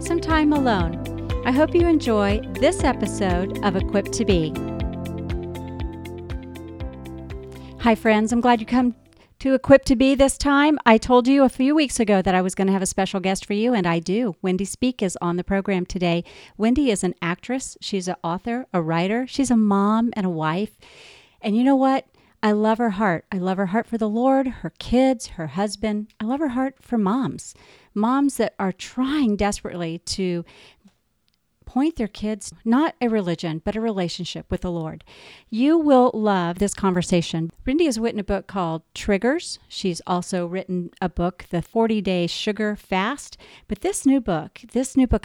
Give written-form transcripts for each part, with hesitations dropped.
some time alone, I hope you enjoy this episode of Equipped to Be. Hi friends, I'm glad you come to Equipped to Be this time. I told you a few weeks ago that I was going to have a special guest for you, and I do. Wendy Speake is on the program today. Wendy is an actress. She's an author, a writer. She's a mom and a wife. And you know what? I love her heart. I love her heart for the Lord, her kids, her husband. I love her heart for moms. Moms that are trying desperately to point their kids, not a religion, but a relationship with the Lord. You will love this conversation. Wendy has written a book called Triggers. She's also written a book, The 40 Day Sugar Fast. But this new book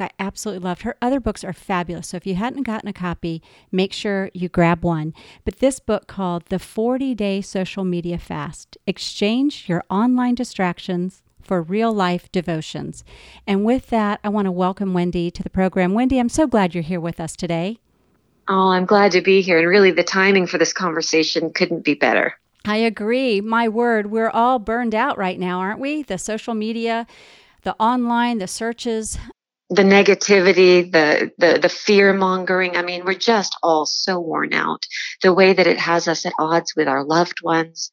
I absolutely loved. Her other books are fabulous. So if you hadn't gotten a copy, make sure you grab one. But this book called The 40 Day Social Media Fast, Exchange Your Online Distractions for Real Life Devotions. And with that, I want to welcome Wendy to the program. Wendy, I'm so glad you're here with us today. Oh, I'm glad to be here. And really, the timing for this conversation couldn't be better. I agree. My word, we're all burned out right now, aren't we? The social media, the online, the searches. The negativity, the fear mongering. I mean, we're just all so worn out. The way that it has us at odds with our loved ones,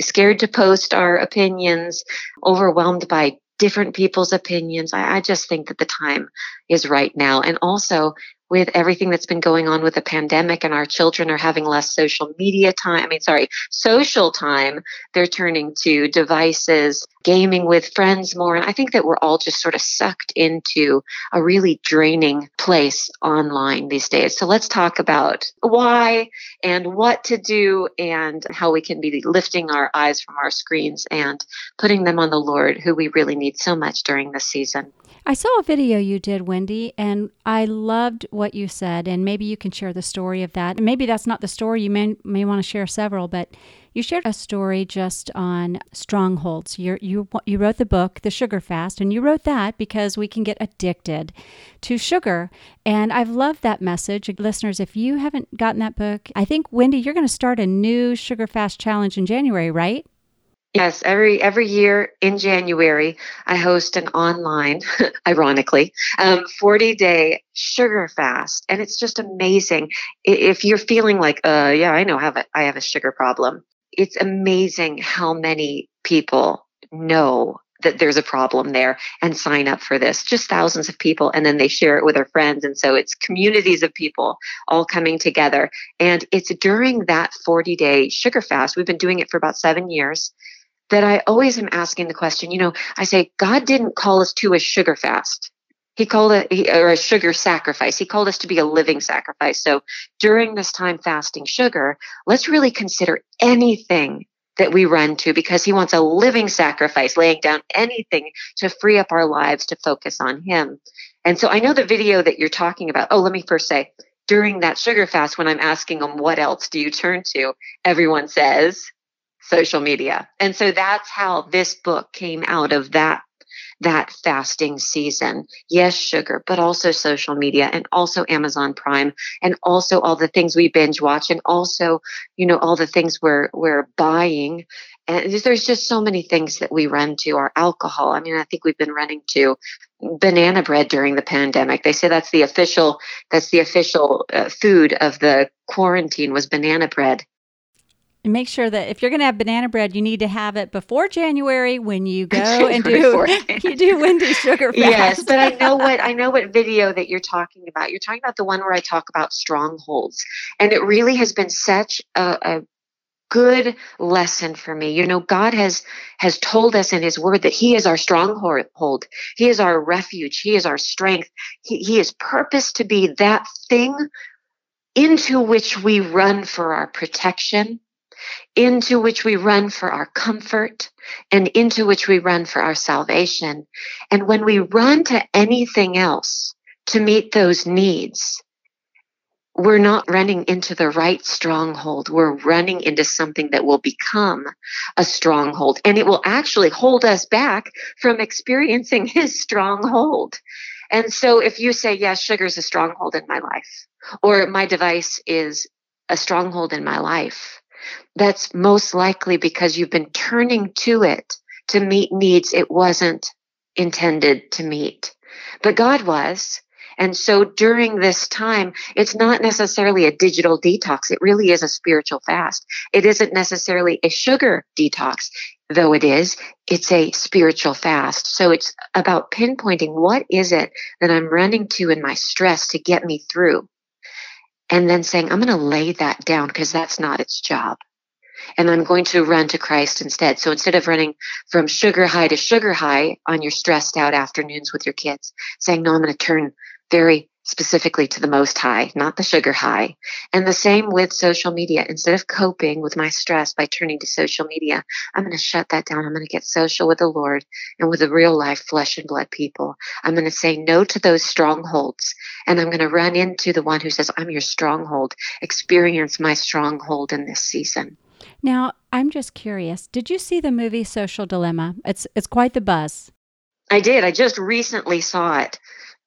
scared to post our opinions, overwhelmed by different people's opinions. I just think that the time is right now. And also with everything that's been going on with the pandemic and our children are having less social time, they're turning to devices, gaming with friends more. And I think that we're all just sort of sucked into a really draining place online these days. So let's talk about why and what to do and how we can be lifting our eyes from our screens and putting them on the Lord, who we really need so much during this season. I saw a video you did, Wendy, and I loved what you said, and maybe you can share the story of that. Maybe that's not the story. You may want to share several, but you shared a story just on strongholds. You wrote the book, The Sugar Fast, and you wrote that because we can get addicted to sugar, and I've loved that message. Listeners, if you haven't gotten that book, I think, Wendy, you're going to start a new Sugar Fast challenge in January, right? Yes, every year in January, I host an online, ironically, 40-day sugar fast. And it's just amazing. If you're feeling like, I have a sugar problem, it's amazing how many people know that there's a problem there and sign up for this. Just thousands of people, and then they share it with their friends. And so it's communities of people all coming together. And it's during that 40-day sugar fast, we've been doing it for about 7 years, that I always am asking the question, I say, God didn't call us to a sugar fast. He called a sugar sacrifice. He called us to be a living sacrifice. So during this time fasting sugar, let's really consider anything that we run to, because he wants a living sacrifice, laying down anything to free up our lives to focus on him. And so I know the video that you're talking about. Oh, let me first say, during that sugar fast, when I'm asking them, what else do you turn to? Everyone says social media. And so that's how this book came out of that fasting season. Yes, sugar, but also social media, and also Amazon Prime, and also all the things we binge watch, and also, all the things we're buying. And there's just so many things that we run to. Our alcohol. I mean, I think we've been running to banana bread during the pandemic. They say that's the official food of the quarantine was banana bread. And make sure that if you're going to have banana bread, you need to have it before January when you go and do Wendy's Sugar Fast. Yes, but I know what video that you're talking about. You're talking about the one where I talk about strongholds, and it really has been such a good lesson for me. God has told us in his word that he is our stronghold. He is our refuge. He is our strength. He is purposed to be that thing into which we run for our protection, into which we run for our comfort, and into which we run for our salvation. And when we run to anything else to meet those needs, we're not running into the right stronghold. We're running into something that will become a stronghold, and it will actually hold us back from experiencing his stronghold. And so if you say, yes, sugar is a stronghold in my life, or my device is a stronghold in my life, that's most likely because you've been turning to it to meet needs it wasn't intended to meet. But God was. And so during this time, it's not necessarily a digital detox. It really is a spiritual fast. It isn't necessarily a sugar detox, though it is. It's a spiritual fast. So it's about pinpointing what is it that I'm running to in my stress to get me through. And then saying, I'm going to lay that down because that's not its job. And I'm going to run to Christ instead. So instead of running from sugar high to sugar high on your stressed out afternoons with your kids, saying, no, I'm going to turn very specifically to the most high, not the sugar high. And the same with social media. Instead of coping with my stress by turning to social media, I'm going to shut that down. I'm going to get social with the Lord and with the real life flesh and blood people. I'm going to say no to those strongholds. And I'm going to run into the one who says, I'm your stronghold. Experience my stronghold in this season. Now, I'm just curious, did you see the movie Social Dilemma? It's quite the buzz. I did. I just recently saw it.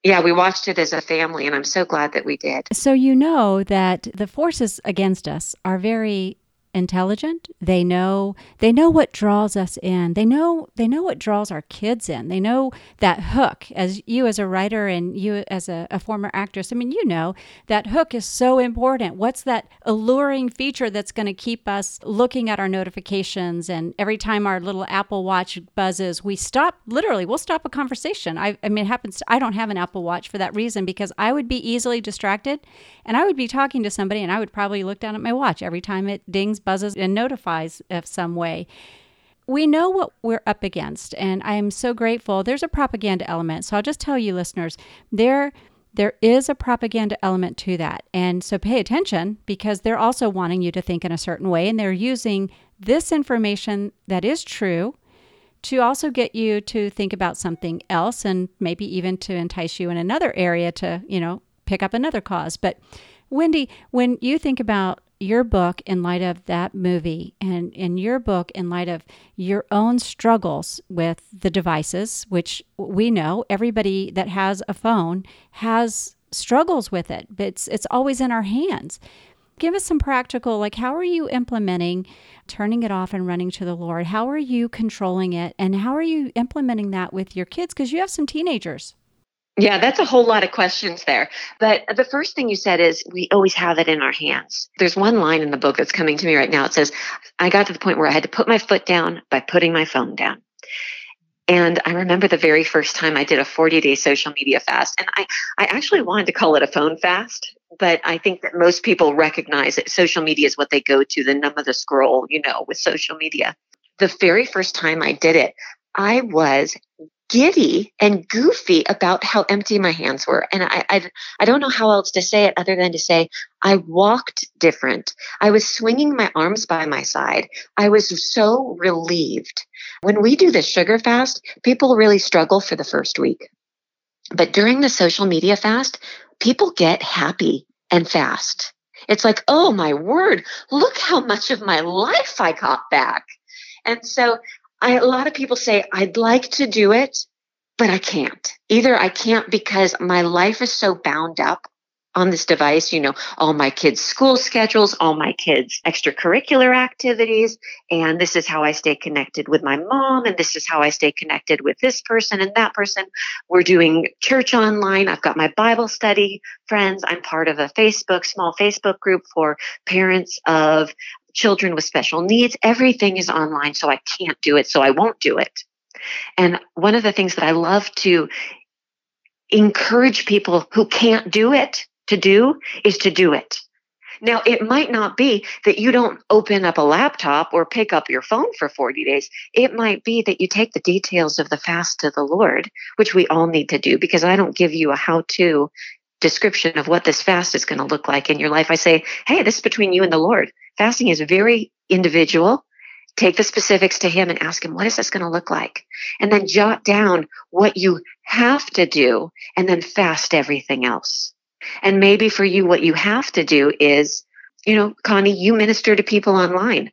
Yeah, we watched it as a family, and I'm so glad that we did. So you know that the forces against us are very intelligent. They know what draws us in. They know what draws our kids in. They know that hook, as you as a writer and you as a former actress. I mean, you know that hook is so important. What's that alluring feature that's going to keep us looking at our notifications? And every time our little Apple Watch buzzes, we stop. Literally, we'll stop a conversation. I mean, it happens. I don't have an Apple Watch for that reason, because I would be easily distracted, and I would be talking to somebody, and I would probably look down at my watch every time it dings, buzzes, and notifies of some way. We know what we're up against, and I'm so grateful. There's a propaganda element. So I'll just tell you, listeners, there is a propaganda element to that. And so pay attention, because they're also wanting you to think in a certain way, and they're using this information that is true to also get you to think about something else, and maybe even to entice you in another area to, pick up another cause. But Wendy, when you think about your book in light of that movie, and in your book in light of your own struggles with the devices, which we know everybody that has a phone has struggles with it, but it's always in our hands. Give us some practical, like, how are you implementing turning it off and running to the Lord? How are you controlling it? And how are you implementing that with your kids? Because you have some teenagers. Yeah, that's a whole lot of questions there. But the first thing you said is we always have it in our hands. There's one line in the book that's coming to me right now. It says, I got to the point where I had to put my foot down by putting my phone down. And I remember the very first time I did a 40-day social media fast. And I actually wanted to call it a phone fast, but I think that most people recognize that social media is what they go to, the numb of the scroll, with social media. The very first time I did it, I was giddy and goofy about how empty my hands were. And I don't know how else to say it other than to say I walked different. I was swinging my arms by my side. I was so relieved. When we do the sugar fast, people really struggle for the first week. But during the social media fast, people get happy and fast. It's like, oh my word, look how much of my life I got back. And so a lot of people say, I'd like to do it, but I can't. Either I can't because my life is so bound up on this device, all my kids' school schedules, all my kids' extracurricular activities, and this is how I stay connected with my mom, and this is how I stay connected with this person and that person. We're doing church online. I've got my Bible study friends. I'm part of a small Facebook group for parents of children with special needs. Everything is online, so I can't do it, so I won't do it. And one of the things that I love to encourage people who can't do it to do is to do it. Now, it might not be that you don't open up a laptop or pick up your phone for 40 days. It might be that you take the details of the fast to the Lord, which we all need to do, because I don't give you a how-to description of what this fast is going to look like in your life. I say, hey, this is between you and the Lord. Fasting is very individual, Take the specifics to him and ask him, what is this going to look like? And then jot down what you have to do and then fast everything else. And maybe for you, what you have to do is, you know, Connie, you minister to people online.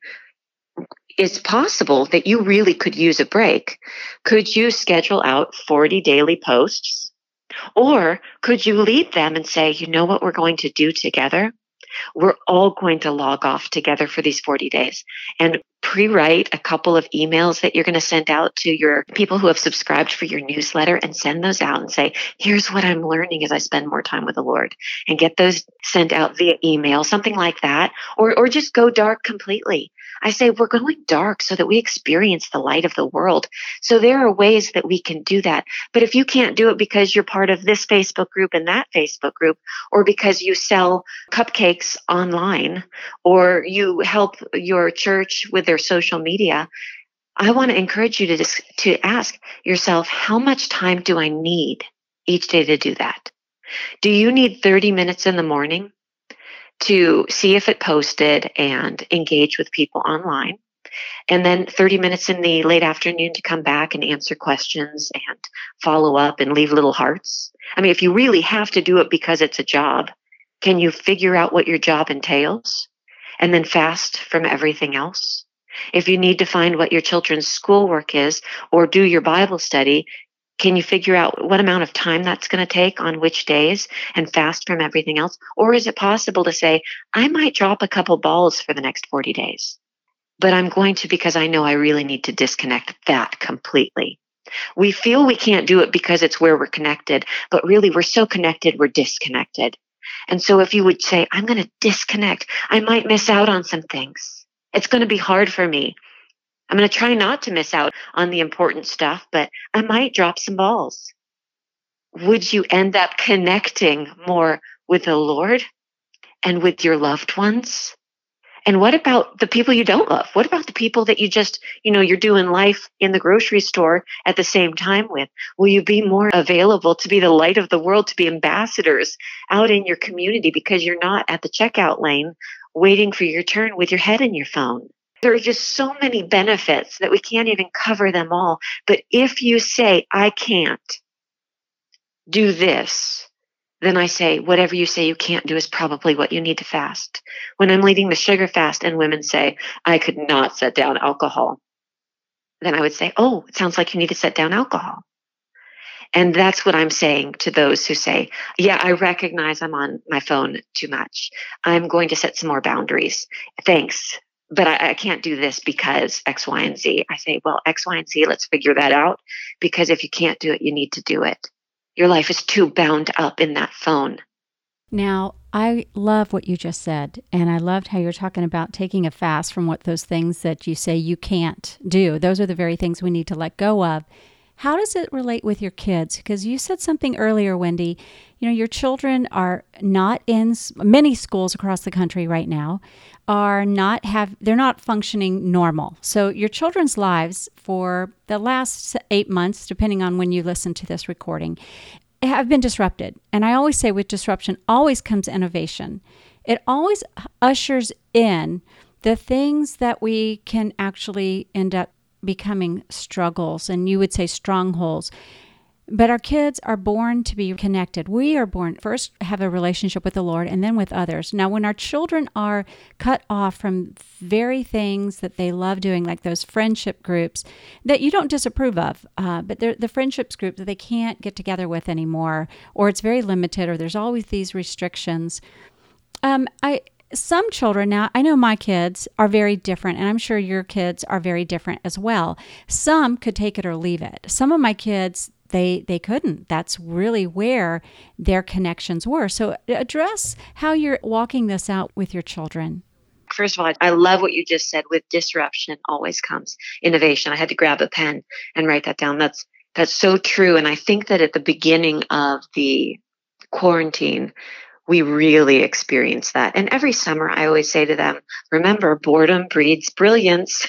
It's possible that you really could use a break. Could you schedule out 40 daily posts? Or could you lead them and say, you know what we're going to do together? We're all going to log off together for these 40 days and pre-write a couple of emails that you're going to send out to your people who have subscribed for your newsletter and send those out and say, here's what I'm learning as I spend more time with the Lord, and get those sent out via email, something like that, or just go dark completely. I say we're going dark so that we experience the light of the world. So there are ways that we can do that. But if you can't do it because you're part of this Facebook group and that Facebook group, or because you sell cupcakes online, or you help your church with their social media, I want to encourage you to ask yourself, how much time do I need each day to do that? Do you need 30 minutes in the morning to see if it posted and engage with people online, and then 30 minutes in the late afternoon to come back and answer questions and follow up and leave little hearts? I mean, if you really have to do it because it's a job, can you figure out what your job entails and then fast from everything else? If you need to find what your children's schoolwork is or do your Bible study, can you figure out what amount of time that's going to take on which days and fast from everything else? Or is it possible to say, I might drop a couple balls for the next 40 days, but I'm going to because I know I really need to disconnect that completely. We feel we can't do it because it's where we're connected, but really we're so connected, we're disconnected. And so if you would say, I'm going to disconnect, I might miss out on some things. It's going to be hard for me. I'm going to try not to miss out on the important stuff, but I might drop some balls. Would you end up connecting more with the Lord and with your loved ones? And what about the people you don't love? What about the people that you just, you know, you're doing life in the grocery store at the same time with? Will you be more available to be the light of the world, to be ambassadors out in your community because you're not at the checkout lane waiting for your turn with your head in your phone? There are just so many benefits that we can't even cover them all. But if you say, I can't do this, then I say, whatever you say you can't do is probably what you need to fast. When I'm leading the sugar fast and women say, I could not set down alcohol, then I would say, oh, it sounds like you need to set down alcohol. And that's what I'm saying to those who say, yeah, I recognize I'm on my phone too much. I'm going to set some more boundaries. Thanks. But I can't do this because X, Y, and Z. I say, well, X, Y, and Z, let's figure that out. Because if you can't do it, you need to do it. Your life is too bound up in that phone. Now, I love what you just said. And I loved how you're talking about taking a fast from what those things that you say you can't do. Those are the very things we need to let go of. How does it relate with your kids? Because you said something earlier, Wendy, you know, your children are not in many schools across the country right now they're not functioning normal. So your children's lives for the last 8 months, depending on when you listen to this recording, have been disrupted. And I always say with disruption always comes innovation. It always ushers in the things that we can actually end up becoming struggles, and you would say strongholds. But our kids are born to be connected. We are born first have a relationship with the Lord and then with others. Now, when our children are cut off from very things that they love doing, like those friendship groups that you don't disapprove of, but they're the friendships group that they can't get together with anymore, or it's very limited, or there's always these restrictions. Some children now, I know my kids are very different, and I'm sure your kids are very different as well. Some could take it or leave it. Some of my kids, they couldn't. That's really where their connections were. So address how you're walking this out with your children. First of all, I love what you just said. With disruption always comes innovation. I had to grab a pen and write that down. That's so true. And I think that at the beginning of the quarantine, we really experience that. And every summer, I always say to them, remember, boredom breeds brilliance.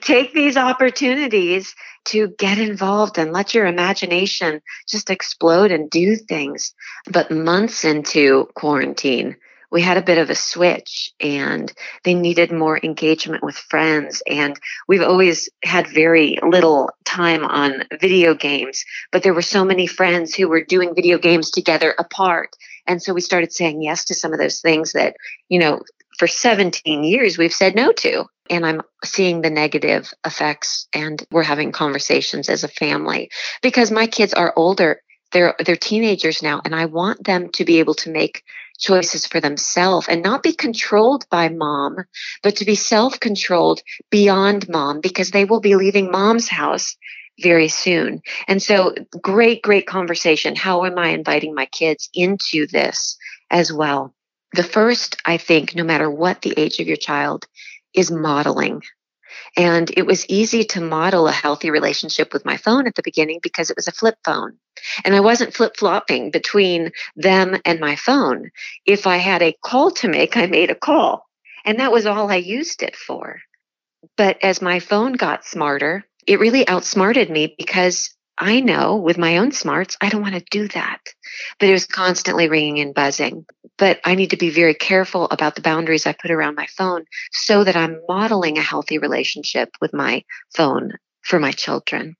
Take these opportunities to get involved and let your imagination just explode and do things. But months into quarantine, we had a bit of a switch and they needed more engagement with friends. And we've always had very little time on video games, but there were so many friends who were doing video games together apart. And so we started saying yes to some of those things that, you know, for 17 years we've said no to. And I'm seeing the negative effects, and we're having conversations as a family because my kids are older. They're teenagers now, and I want them to be able to make choices for themselves and not be controlled by mom, but to be self-controlled beyond mom, because they will be leaving mom's house very soon. And so great conversation. How am I inviting my kids into this as well? The first, I think, no matter what the age of your child, is modeling. And it was easy to model a healthy relationship with my phone at the beginning because it was a flip phone. And I wasn't flip-flopping between them and my phone. If I had a call to make, I made a call. And that was all I used it for. But as my phone got smarter, it really outsmarted me, because I know with my own smarts, I don't want to do that. But it was constantly ringing and buzzing. But I need to be very careful about the boundaries I put around my phone so that I'm modeling a healthy relationship with my phone for my children.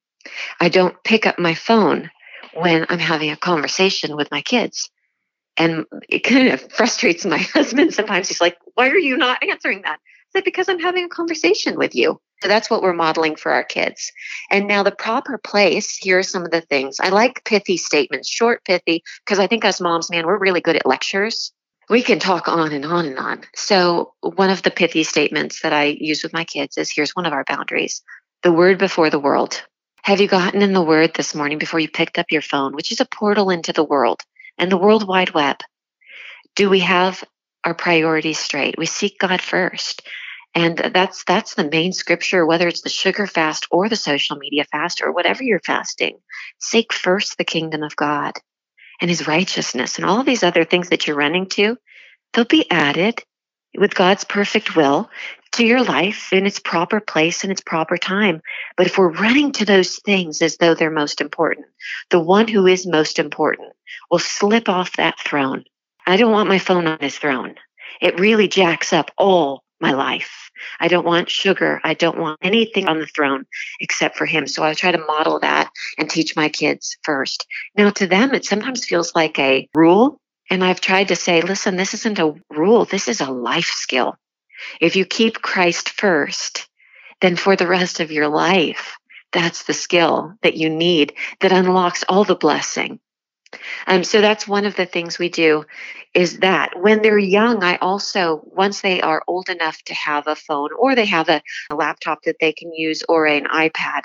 I don't pick up my phone when I'm having a conversation with my kids. And it kind of frustrates my husband sometimes. He's like, why are you not answering that? I said, because I'm having a conversation with you. So that's what we're modeling for our kids. And now the proper place, here are some of the things. I like pithy statements, short, pithy, because I think us moms, man, we're really good at lectures. We can talk on and on and on. So one of the pithy statements that I use with my kids is, here's one of our boundaries: the word before the world. Have you gotten in the word this morning before you picked up your phone, which is a portal into the world and the World Wide Web? Do we have our priorities straight? We seek God first. And that's the main scripture, whether it's the sugar fast or the social media fast or whatever you're fasting. Seek first the kingdom of God and his righteousness, and all these other things that you're running to, they'll be added with God's perfect will to your life in its proper place and its proper time. But if we're running to those things as though they're most important, the one who is most important will slip off that throne. I don't want my phone on his throne. It really jacks up all my life. I don't want sugar. I don't want anything on the throne except for him. So I try to model that and teach my kids first. Now, to them, it sometimes feels like a rule. And I've tried to say, listen, this isn't a rule. This is a life skill. If you keep Christ first, then for the rest of your life, that's the skill that you need that unlocks all the blessing. So that's one of the things we do, is that when they're young, I also, once they are old enough to have a phone or they have a laptop that they can use or an iPad,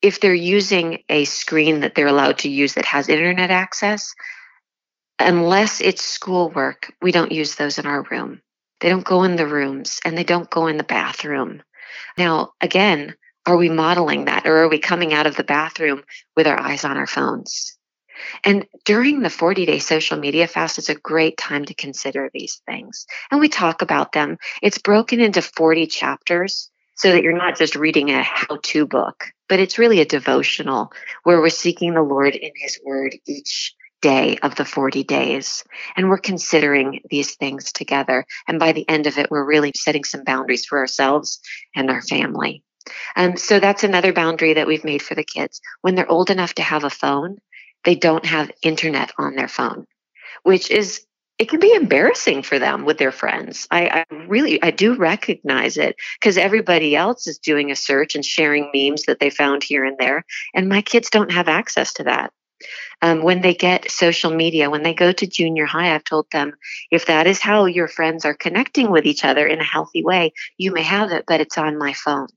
if they're using a screen that they're allowed to use that has internet access, unless it's schoolwork, we don't use those in our room. They don't go in the rooms and they don't go in the bathroom. Now, again, are we modeling that, or are we coming out of the bathroom with our eyes on our phones? And during the 40-day social media fast, it's a great time to consider these things. And we talk about them. It's broken into 40 chapters so that you're not just reading a how-to book, but it's really a devotional where we're seeking the Lord in his word each day of the 40 days. And we're considering these things together. And by the end of it, we're really setting some boundaries for ourselves and our family. So that's another boundary that we've made for the kids. When they're old enough to have a phone, they don't have internet on their phone, which is, it can be embarrassing for them with their friends. I do recognize it, because everybody else is doing a search and sharing memes that they found here and there. And my kids don't have access to that. When they get social media, when they go to junior high, I've told them, if that is how your friends are connecting with each other in a healthy way, you may have it, but it's on my phone.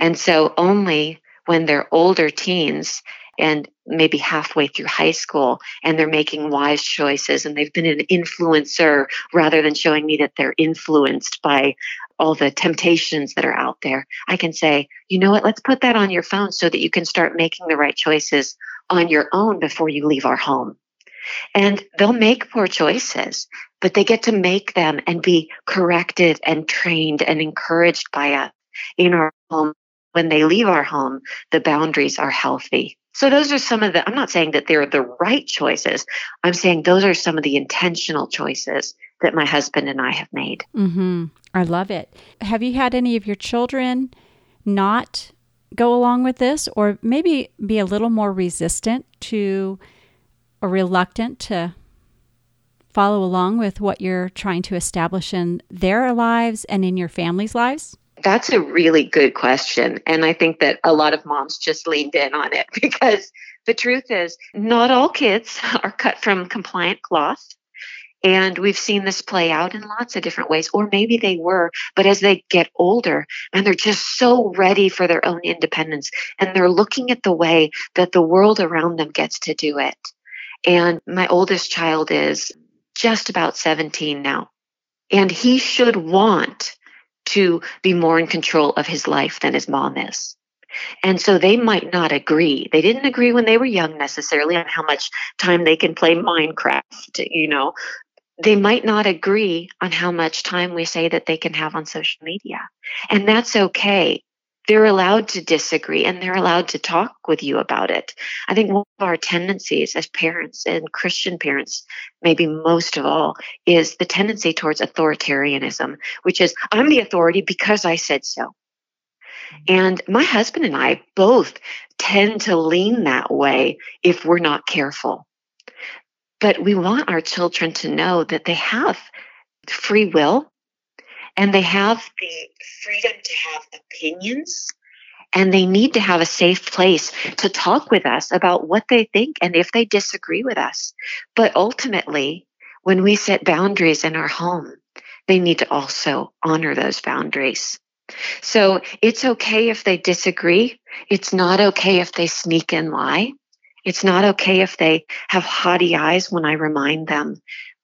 And so only when they're older teens and maybe halfway through high school, and they're making wise choices, and they've been an influencer rather than showing me that they're influenced by all the temptations that are out there, I can say, you know what, let's put that on your phone so that you can start making the right choices on your own before you leave our home. And they'll make poor choices, but they get to make them and be corrected and trained and encouraged by us in our home. When they leave our home, the boundaries are healthy. So those are some of the, I'm not saying that they're the right choices. I'm saying those are some of the intentional choices that my husband and I have made. Mm-hmm. I love it. Have you had any of your children not go along with this, or maybe be a little more resistant to or reluctant to follow along with what you're trying to establish in their lives and in your family's lives? That's a really good question. And I think that a lot of moms just leaned in on it, because the truth is not all kids are cut from compliant cloth. And we've seen this play out in lots of different ways, or maybe they were, but as they get older and they're just so ready for their own independence, and they're looking at the way that the world around them gets to do it. And my oldest child is just about 17 now, and he should want to be more in control of his life than his mom is. And so they might not agree. They didn't agree when they were young necessarily on how much time they can play Minecraft, you know. They might not agree on how much time we say that they can have on social media. And that's okay. They're allowed to disagree, and they're allowed to talk with you about it. I think one of our tendencies as parents, and Christian parents maybe most of all, is the tendency towards authoritarianism, which is, I'm the authority because I said so. And my husband and I both tend to lean that way if we're not careful. But we want our children to know that they have free will, and they have the freedom to have opinions, and they need to have a safe place to talk with us about what they think and if they disagree with us. But ultimately, when we set boundaries in our home, they need to also honor those boundaries. So it's okay if they disagree. It's not okay if they sneak and lie. It's not okay if they have haughty eyes when I remind them,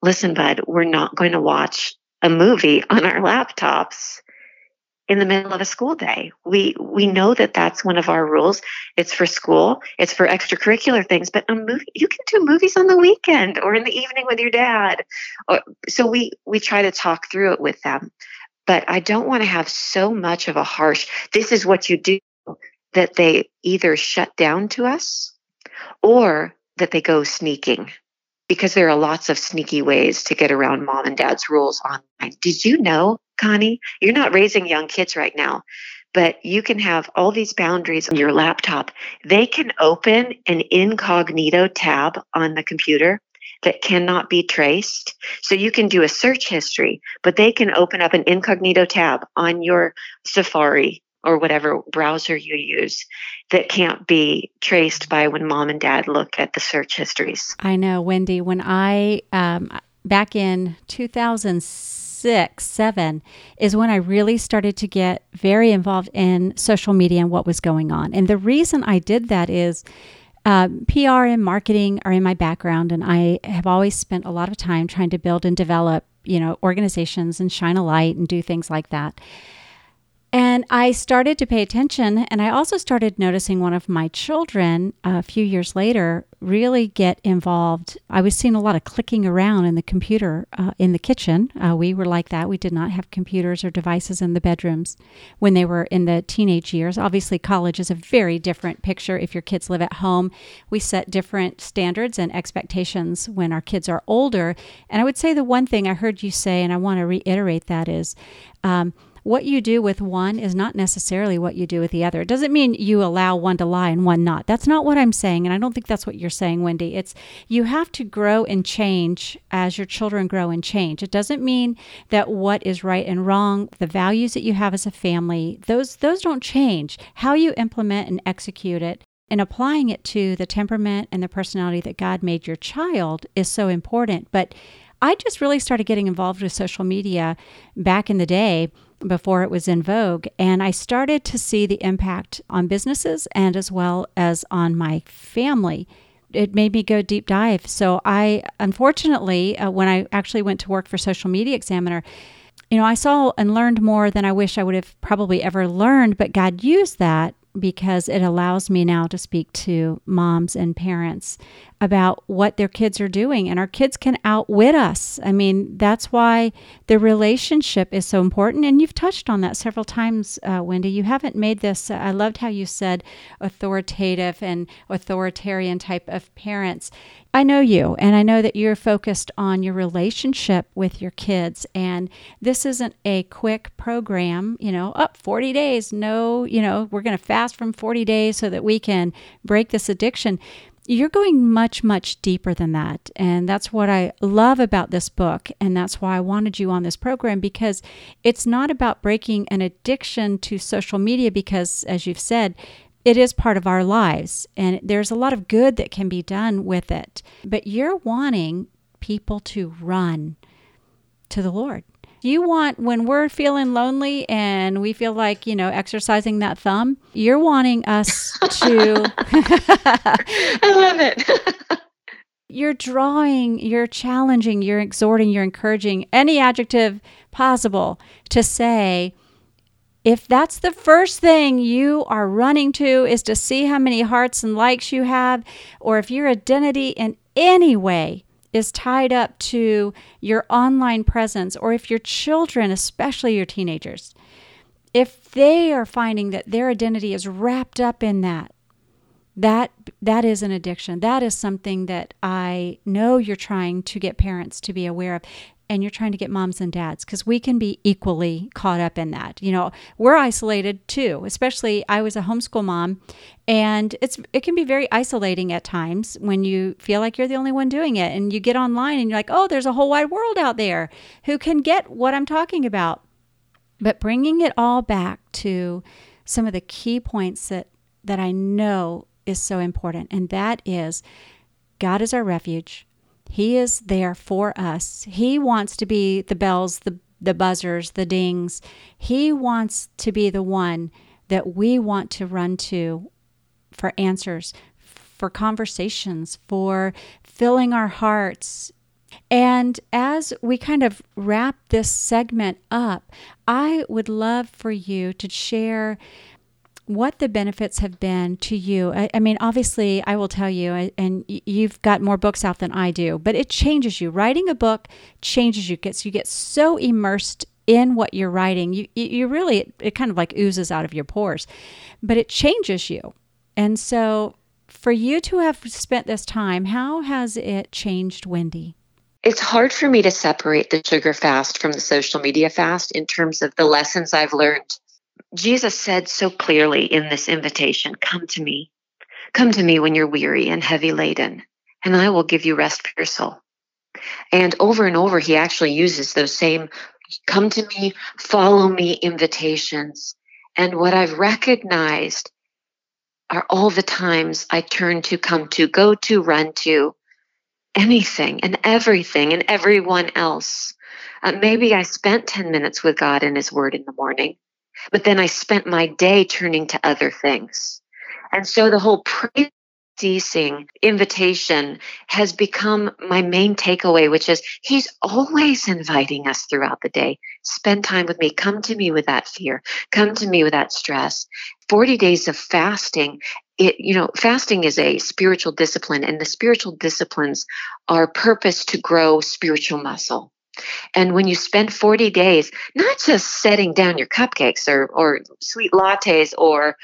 listen, bud, we're not going to watch a movie on our laptops in the middle of a school day. We know that that's one of our rules. It's for school. It's for extracurricular things. But a movie, you can do movies on the weekend or in the evening with your dad. So we try to talk through it with them. But I don't want to have so much of a harsh, this is what you do, that they either shut down to us or that they go sneaking, because there are lots of sneaky ways to get around mom and dad's rules online. Did you know, Connie, you're not raising young kids right now, but you can have all these boundaries on your laptop. They can open an incognito tab on the computer that cannot be traced. So you can do a search history, but they can open up an incognito tab on your Safari or whatever browser you use that can't be traced by when mom and dad look at the search histories. I know, Wendy, when I, back in 2007 is when I really started to get very involved in social media and what was going on. And the reason I did that is, PR and marketing are in my background, and I have always spent a lot of time trying to build and develop, organizations and shine a light and do things like that. And I started to pay attention, and I also started noticing one of my children a few years later really get involved. I was seeing a lot of clicking around in the computer in the kitchen. We were like that. We did not have computers or devices in the bedrooms when they were in the teenage years. Obviously, college is a very different picture if your kids live at home. We set different standards and expectations when our kids are older. And I would say the one thing I heard you say, and I want to reiterate that, is what you do with one is not necessarily what you do with the other. It doesn't mean you allow one to lie and one not. That's not what I'm saying, and I don't think that's what you're saying, Wendy. It's you have to grow and change as your children grow and change. It doesn't mean that what is right and wrong, the values that you have as a family, those don't change. How you implement and execute it and applying it to the temperament and the personality that God made your child is so important. But I just really started getting involved with social media back in the day, before it was in vogue, and I started to see the impact on businesses and as well as on my family. It made me go deep dive. So I, unfortunately, when I actually went to work for Social Media Examiner, I saw and learned more than I wish I would have probably ever learned, but God used that because it allows me now to speak to moms and parents about what their kids are doing. And our kids can outwit us. I mean, that's why the relationship is so important. And you've touched on that several times, Wendy. You haven't made this, I loved how you said authoritative and authoritarian type of parents. I know you, and I know that you're focused on your relationship with your kids. And this isn't a quick program, you know, up 40 days. No, you know, we're going to fast from 40 days so that we can break this addiction. You're going much, much deeper than that. And that's what I love about this book. And that's why I wanted you on this program, because it's not about breaking an addiction to social media, because as you've said, it is part of our lives, and there's a lot of good that can be done with it. But you're wanting people to run to the Lord. You want, when we're feeling lonely and we feel like, you know, exercising that thumb, you're wanting us to... I love it. You're drawing, you're challenging, you're exhorting, you're encouraging, any adjective possible to say... If that's the first thing you are running to is to see how many hearts and likes you have, or if your identity in any way is tied up to your online presence, or if your children, especially your teenagers, if they are finding that their identity is wrapped up in that is an addiction. That is something that I know you're trying to get parents to be aware of. And you're trying to get moms and dads, because we can be equally caught up in that. You know, we're isolated too, especially I was a homeschool mom, and it can be very isolating at times when you feel like you're the only one doing it, and you get online and you're like, oh, there's a whole wide world out there who can get what I'm talking about. But bringing it all back to some of the key points that I know is so important, and that is God is our refuge. He is there for us. He wants to be the bells, the buzzers, the dings. He wants to be the one that we want to run to for answers, for conversations, for filling our hearts. And as we kind of wrap this segment up, I would love for you to share what the benefits have been to you. I mean, obviously, I will tell you, and you've got more books out than I do, but it changes you. Writing a book changes you. You get so immersed in what you're writing. You really, it kind of like oozes out of your pores, but it changes you. And so for you to have spent this time, how has it changed Wendy? It's hard for me to separate the sugar fast from the social media fast in terms of the lessons I've learned. Jesus said so clearly in this invitation, come to me. Come to me when you're weary and heavy laden, and I will give you rest for your soul. And over, he actually uses those same come to me, follow me invitations. And what I've recognized are all the times I turn to, come to, go to, run to, anything and everything and everyone else. Maybe I spent 10 minutes with God and his word in the morning. But then I spent my day turning to other things. And so the whole praising invitation has become my main takeaway, which is he's always inviting us throughout the day. Spend time with me. Come to me with that fear. Come to me with that stress. 40 days of fasting. Fasting is a spiritual discipline, and the spiritual disciplines are purposed to grow spiritual muscle. And when you spend 40 days, not just setting down your cupcakes or sweet lattes or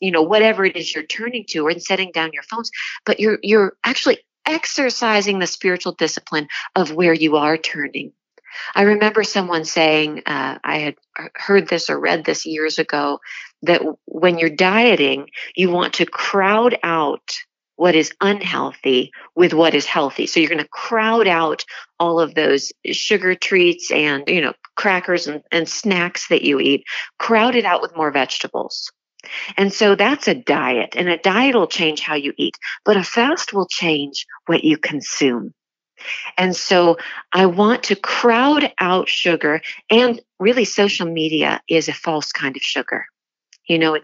you know whatever it is you're turning to, or setting down your phones, but you're actually exercising the spiritual discipline of where you are turning. I remember someone saying, I had heard this or read this years ago, that when you're dieting, you want to crowd out what is unhealthy with what is healthy. So you're going to crowd out all of those sugar treats and, you know, crackers and snacks that you eat, crowd it out with more vegetables. And so that's a diet, and a diet will change how you eat, but a fast will change what you consume. And so I want to crowd out sugar, and really social media is a false kind of sugar. You know,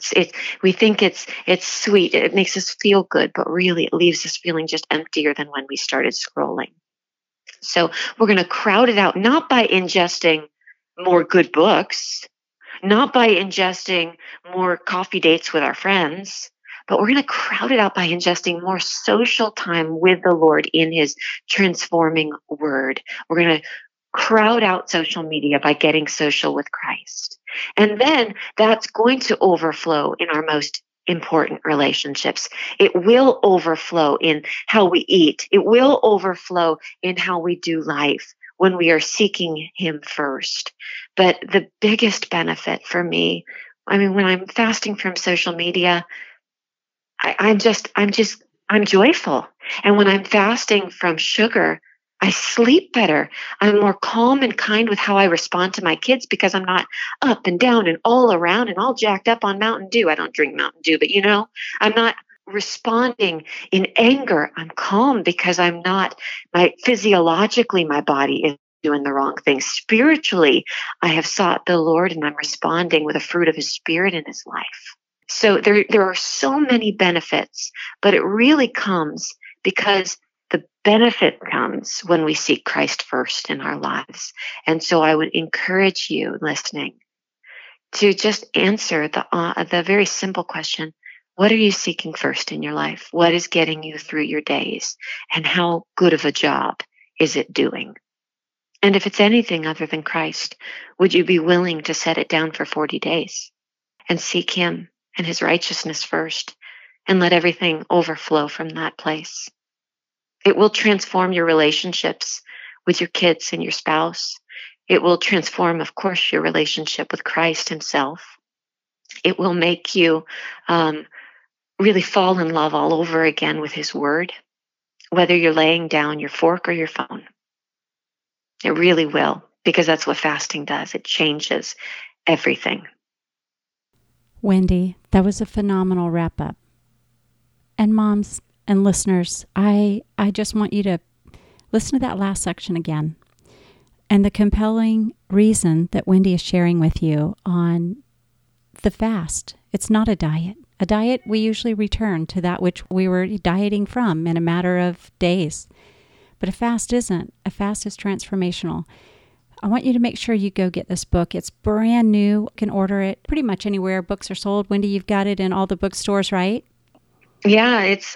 we think it's sweet. It makes us feel good, but really it leaves us feeling just emptier than when we started scrolling. So we're going to crowd it out, not by ingesting more good books, not by ingesting more coffee dates with our friends, but we're going to crowd it out by ingesting more social time with the Lord in his transforming word. We're going to crowd out social media by getting social with Christ. And then that's going to overflow in our most important relationships. It will overflow in how we eat. It will overflow in how we do life when we are seeking him first. But the biggest benefit for me, I mean, when I'm fasting from social media, I'm joyful. And when I'm fasting from sugar, I sleep better. I'm more calm and kind with how I respond to my kids because I'm not up and down and all around and all jacked up on Mountain Dew. I don't drink Mountain Dew, but you know, I'm not responding in anger. I'm calm because I'm not, physiologically, my body is doing the wrong thing. Spiritually, I have sought the Lord and I'm responding with the fruit of his spirit in his life. So there are so many benefits, but it really comes because the benefit comes when we seek Christ first in our lives. And so I would encourage you listening to just answer the very simple question, what are you seeking first in your life? What is getting you through your days? And how good of a job is it doing? And if it's anything other than Christ, would you be willing to set it down for 40 days and seek him and his righteousness first, and let everything overflow from that place? It will transform your relationships with your kids and your spouse. It will transform, of course, your relationship with Christ himself. It will make you really fall in love all over again with his word, whether you're laying down your fork or your phone. It really will, because that's what fasting does. It changes everything. Wendy, that was a phenomenal wrap-up. And moms and listeners, I just want you to listen to that last section again and the compelling reason that Wendy is sharing with you on the fast. It's not a diet. A diet, we usually return to that which we were dieting from in a matter of days. But a fast isn't. A fast is transformational. I want you to make sure you go get this book. It's brand new. You can order it pretty much anywhere books are sold. Wendy, you've got it in all the bookstores, right? Yeah, it's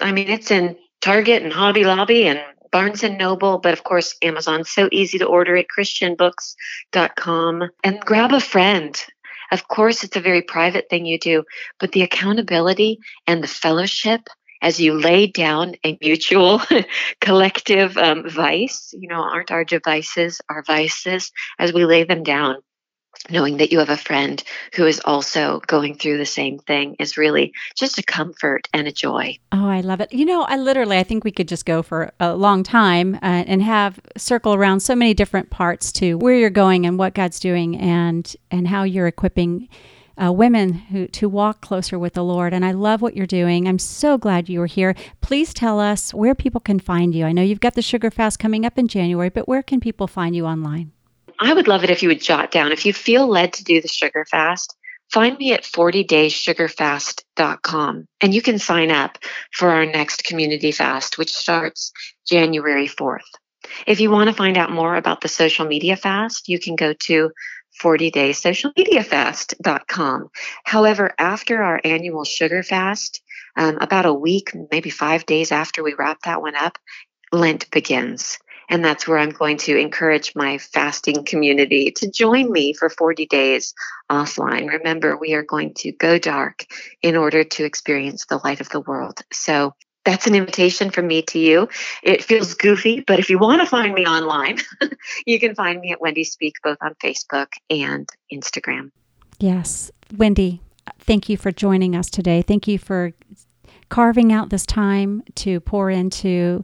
in Target and Hobby Lobby and Barnes & Noble, but of course, Amazon. So easy to order at christianbooks.com. And grab a friend. Of course, it's a very private thing you do, but the accountability and the fellowship as you lay down a mutual collective vice, aren't our vices, as we lay them down, knowing that you have a friend who is also going through the same thing is really just a comfort and a joy. Oh, I love it. I think we could just go for a long time and have circle around so many different parts to where you're going and what God's doing and how you're equipping women to walk closer with the Lord. And I love what you're doing. I'm so glad you were here. Please tell us where people can find you. I know you've got the Sugar Fast coming up in January, but where can people find you online? I would love it if you would jot down. If you feel led to do the Sugar Fast, find me at 40dayssugarfast.com. And you can sign up for our next community fast, which starts January 4th. If you want to find out more about the social media fast, you can go to 40dayssocialmediafast.com. However, after our annual Sugar Fast, about a week, maybe 5 days after we wrap that one up, Lent begins. And that's where I'm going to encourage my fasting community to join me for 40 days offline. Remember, we are going to go dark in order to experience the light of the world. So that's an invitation from me to you. It feels goofy, but if you want to find me online, you can find me at Wendy Speake, both on Facebook and Instagram. Yes. Wendy, thank you for joining us today. Thank you for carving out this time to pour into,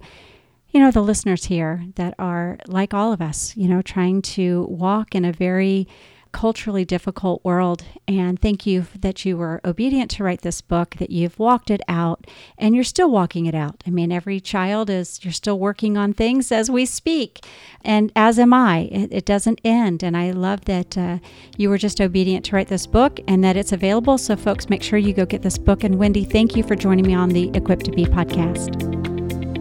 the listeners here that are like all of us, trying to walk in a very culturally difficult world. And thank you that you were obedient to write this book, that you've walked it out, and you're still walking it out. I mean, every child you're still working on things as we speak, and as am I. It doesn't end. And I love that you were just obedient to write this book and that it's available. So folks, make sure you go get this book. And Wendy, thank you for joining me on the Equipped to Be podcast.